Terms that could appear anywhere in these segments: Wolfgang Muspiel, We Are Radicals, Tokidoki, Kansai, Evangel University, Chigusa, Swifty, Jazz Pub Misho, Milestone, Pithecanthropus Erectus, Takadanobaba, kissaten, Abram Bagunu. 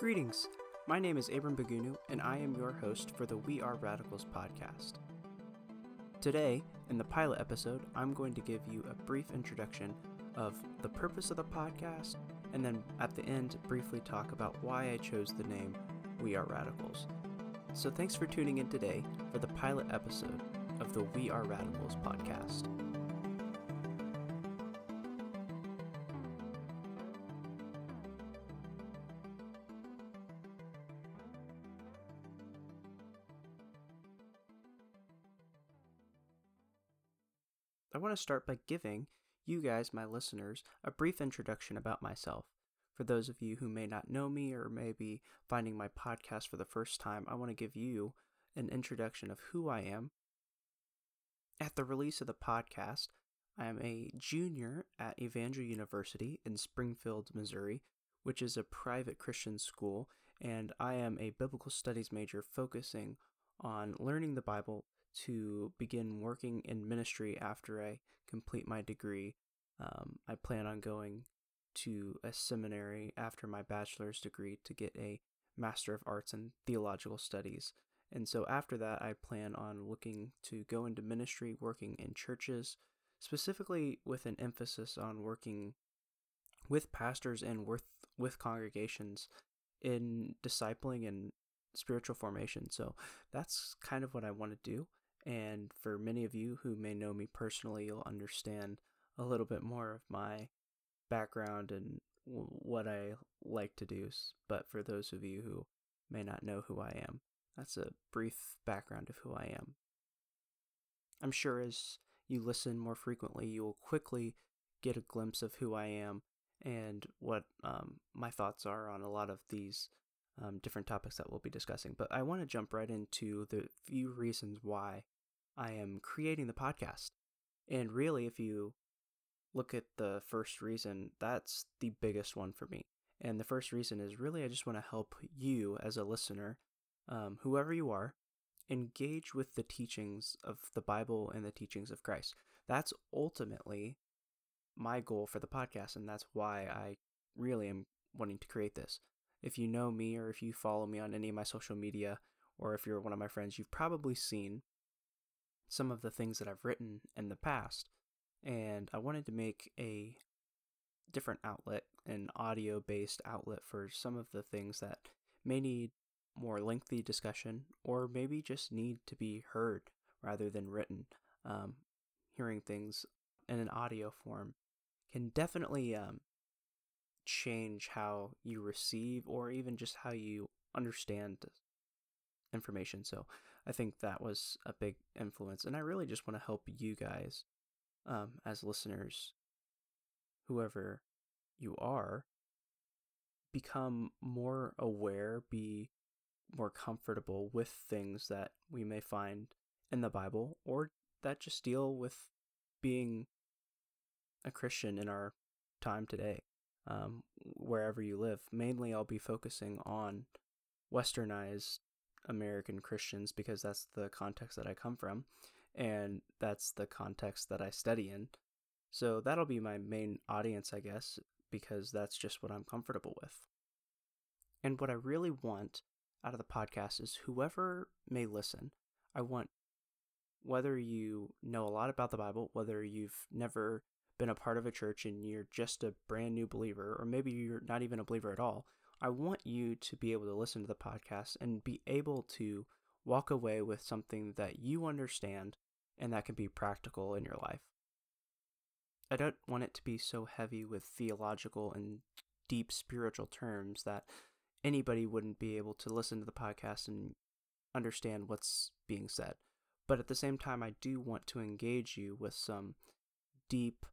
Greetings! My name is Abram Bagunu, and I am your host for the We Are Radicals podcast. Today, in the pilot episode, I'm going to give you a brief introduction of the purpose of the podcast, and then at the end, briefly talk about why I chose the name We Are Radicals. So thanks for tuning in today for the pilot episode of the We Are Radicals podcast. I want to start by giving you guys, my listeners, a brief introduction about myself. For those of you who may not know me or may be finding my podcast for the first time, I want to give you an introduction of who I am. At the release of the podcast, I am a junior at Evangel University in Springfield, Missouri, which is a private Christian school, and I am a biblical studies major focusing on learning the Bible to begin working in ministry after I complete my degree. I plan on going to a seminary after my bachelor's degree to get a Master of Arts in Theological Studies. And so after that, I plan on looking to go into ministry, working in churches, specifically with an emphasis on working with pastors and with congregations in discipling and spiritual formation. So that's kind of what I want to do. And for many of you who may know me personally, you'll understand a little bit more of my background and what I like to do. But for those of you who may not know who I am, that's a brief background of who I am. I'm sure as you listen more frequently, you will quickly get a glimpse of who I am and what my thoughts are on a lot of these different topics that we'll be discussing. But I want to jump right into the few reasons why I am creating the podcast. And really, if you look at the first reason, that's the biggest one for me. And the first reason is really I just want to help you as a listener, whoever you are, engage with the teachings of the Bible and the teachings of Christ. That's ultimately my goal for the podcast, and that's why I really am wanting to create this. If you know me or if you follow me on any of my social media, or if you're one of my friends, you've probably seen some of the things that I've written in the past. And I wanted to make a different outlet, an audio-based outlet for some of the things that may need more lengthy discussion or maybe just need to be heard rather than written. Hearing things in an audio form can definitely change how you receive or even just how you understand information. So I think that was a big influence, and I really just want to help you guys as listeners, whoever you are, become more aware, be more comfortable with things that we may find in the Bible or that just deal with being a Christian in our time today. Wherever you live. Mainly I'll be focusing on westernized American Christians because that's the context that I come from and that's the context that I study in. So that'll be my main audience, I guess, because that's just what I'm comfortable with. And what I really want out of the podcast is whoever may listen. I want, whether you know a lot about the Bible, whether you've never been a part of a church and you're just a brand new believer, or maybe you're not even a believer at all, I want you to be able to listen to the podcast and be able to walk away with something that you understand and that can be practical in your life. I don't want it to be so heavy with theological and deep spiritual terms that anybody wouldn't be able to listen to the podcast and understand what's being said. But at the same time, I do want to engage you with some deep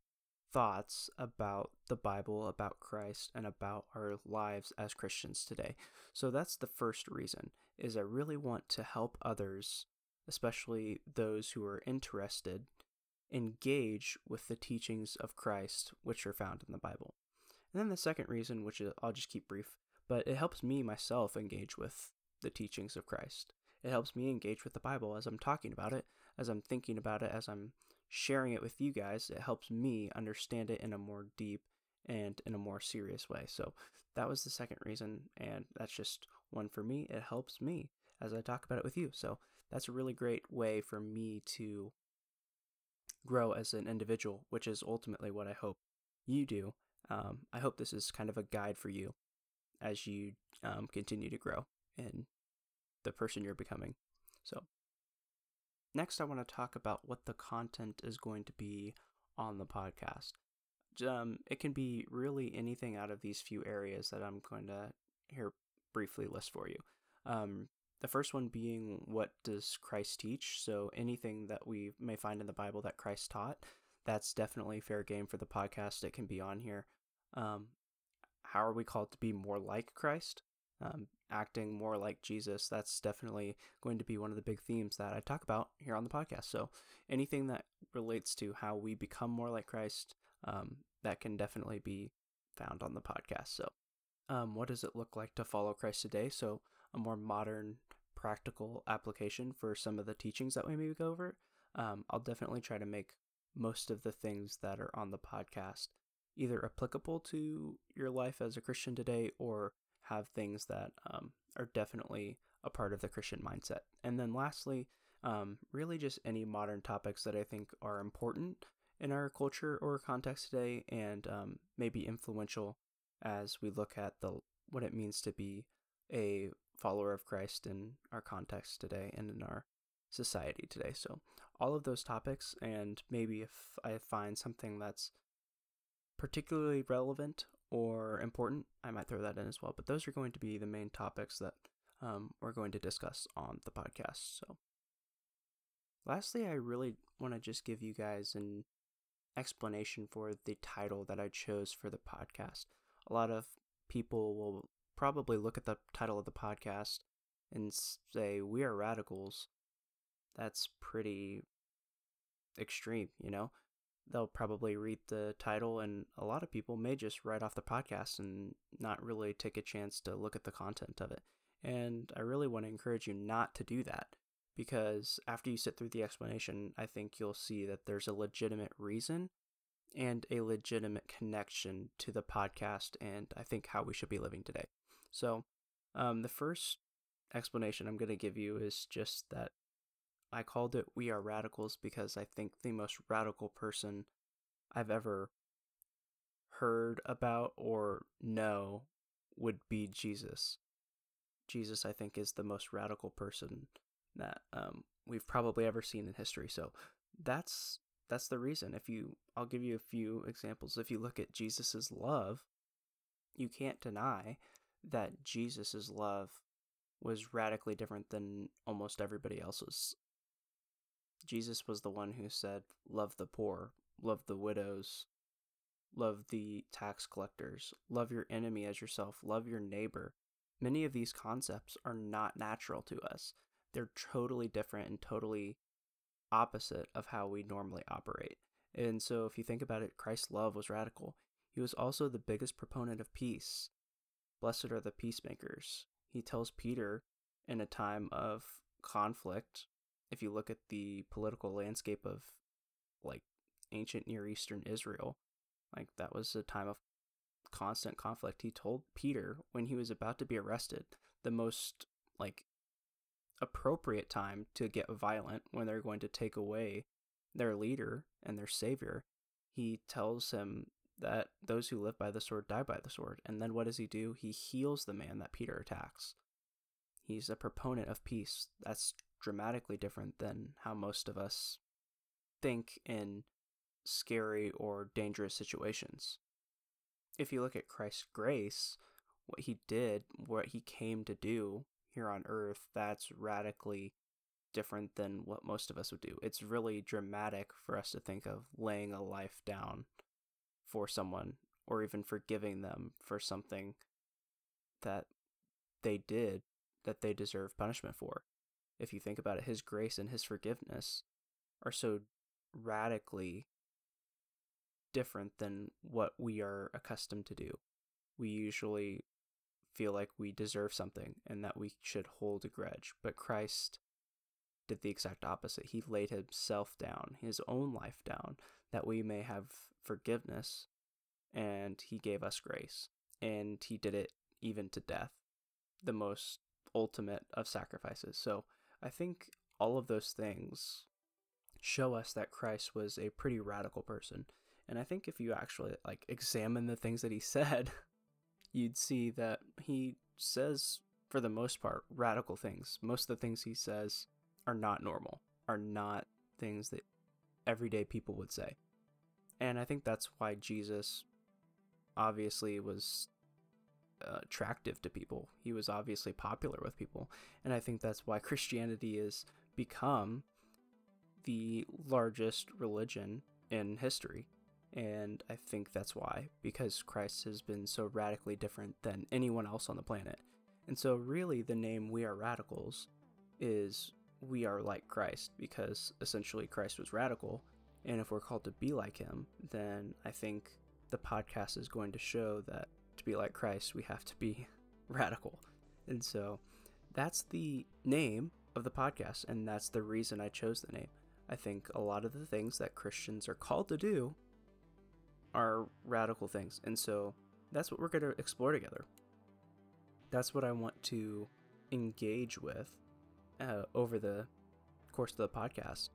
thoughts about the Bible, about Christ, and about our lives as Christians today. So that's the first reason, is I really want to help others, especially those who are interested, engage with the teachings of Christ, which are found in the Bible. And then the second reason, which I'll just keep brief, but it helps me myself engage with the teachings of Christ. It helps me engage with the Bible as I'm talking about it, as I'm thinking about it, as I'm sharing it with you guys. It helps me understand it in a more deep and in a more serious way. So that was the second reason, and that's just one for me. It helps me as I talk about it with you. So that's a really great way for me to grow as an individual, which is ultimately what I hope you do. I hope this is kind of a guide for you as you continue to grow in the person you're becoming. So next, I want to talk about what the content is going to be on the podcast. It can be really anything out of these few areas that I'm going to here briefly list for you. The first one being, what does Christ teach? So anything that we may find in the Bible that Christ taught, that's definitely fair game for the podcast. It can be on here. How are we called to be more like Christ? Acting more like Jesus, that's definitely going to be one of the big themes that I talk about here on the podcast. So anything that relates to how we become more like Christ, that can definitely be found on the podcast. So what does it look like to follow Christ today? So a more modern, practical application for some of the teachings that we maybe go over. I'll definitely try to make most of the things that are on the podcast either applicable to your life as a Christian today, or have things that are definitely a part of the Christian mindset. And then lastly, really just any modern topics that I think are important in our culture or context today, and maybe influential as we look at what it means to be a follower of Christ in our context today and in our society today. So all of those topics, and maybe if I find something that's particularly relevant or important, I might throw that in as well. But those are going to be the main topics that we're going to discuss on the podcast. So lastly, I really want to just give you guys an explanation for the title that I chose for the podcast. A lot of people will probably look at the title of the podcast and say, "We are radicals." That's pretty extreme, you know? They'll probably read the title, and a lot of people may just write off the podcast and not really take a chance to look at the content of it. And I really want to encourage you not to do that, because after you sit through the explanation, I think you'll see that there's a legitimate reason and a legitimate connection to the podcast, and I think how we should be living today. So the first explanation I'm going to give you is just that I called it We Are Radicals because I think the most radical person I've ever heard about or know would be Jesus. Jesus, I think, is the most radical person that we've probably ever seen in history. So that's the reason. I'll give you a few examples. If you look at Jesus's love, you can't deny that Jesus's love was radically different than almost everybody else's. Jesus was the one who said, love the poor, love the widows, love the tax collectors, love your enemy as yourself, love your neighbor. Many of these concepts are not natural to us. They're totally different and totally opposite of how we normally operate. And so if you think about it, Christ's love was radical. He was also the biggest proponent of peace. Blessed are the peacemakers. He tells Peter in a time of conflict, if you look at the political landscape of like ancient Near Eastern Israel, like that was a time of constant conflict. He told Peter when he was about to be arrested, the most like appropriate time to get violent when they're going to take away their leader and their savior. He tells him that those who live by the sword die by the sword. And then what does he do? He heals the man that Peter attacks. He's a proponent of peace. That's dramatically different than how most of us think in scary or dangerous situations. If you look at Christ's grace, what he did, what he came to do here on earth, that's radically different than what most of us would do. It's really dramatic for us to think of laying a life down for someone, or even forgiving them for something that they did that they deserve punishment for. If you think about it, his grace and his forgiveness are so radically different than what we are accustomed to do. We usually feel like we deserve something and that we should hold a grudge, but Christ did the exact opposite. He laid himself down, his own life down, that we may have forgiveness and he gave us grace, and he did it even to death, the most ultimate of sacrifices. So I think all of those things show us that Christ was a pretty radical person. And I think if you actually examine the things that he said, you'd see that he says, for the most part, radical things. Most of the things he says are not normal, are not things that everyday people would say. And I think that's why Jesus obviously was attractive to people. He was obviously popular with people. And I think that's why Christianity has become the largest religion in history. And I think that's why, because Christ has been so radically different than anyone else on the planet. And so really the name We Are Radicals is we are like Christ, because essentially Christ was radical. And if we're called to be like him, then I think the podcast is going to show that to be like Christ, we have to be radical. And so that's the name of the podcast. And that's the reason I chose the name. I think a lot of the things that Christians are called to do are radical things. And so that's what we're going to explore together. That's what I want to engage with over the course of the podcast.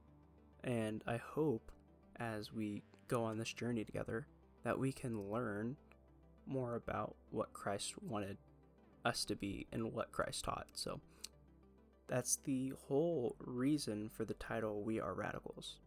And I hope as we go on this journey together that we can learn more about what Christ wanted us to be and what Christ taught. So that's the whole reason for the title, We Are Radicals.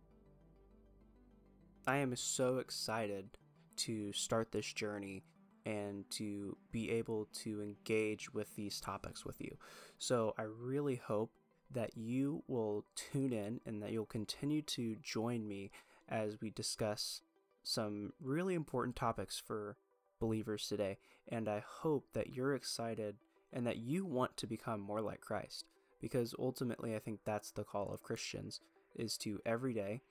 I am so excited to start this journey and to be able to engage with these topics with you. So I really hope that you will tune in and that you'll continue to join me as we discuss some really important topics for believers today. And I hope that you're excited and that you want to become more like Christ, because ultimately I think that's the call of Christians, is to every day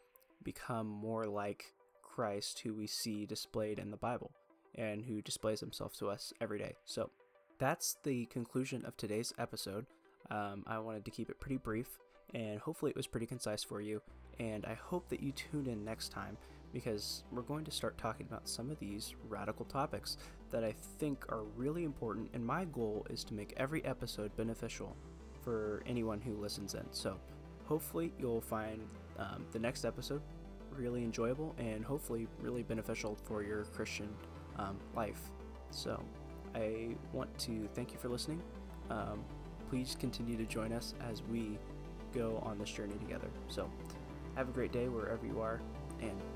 become more like Christ, who we see displayed in the Bible and who displays himself to us every day. So that's the conclusion of today's episode. I wanted to keep it pretty brief, and hopefully it was pretty concise for you. And I hope that you tune in next time, because we're going to start talking about some of these radical topics that I think are really important. And my goal is to make every episode beneficial for anyone who listens in. So hopefully you'll find the next episode really enjoyable and hopefully really beneficial for your Christian life. So I want to thank you for listening. Please continue to join us as we go on this journey together. So have a great day wherever you are, and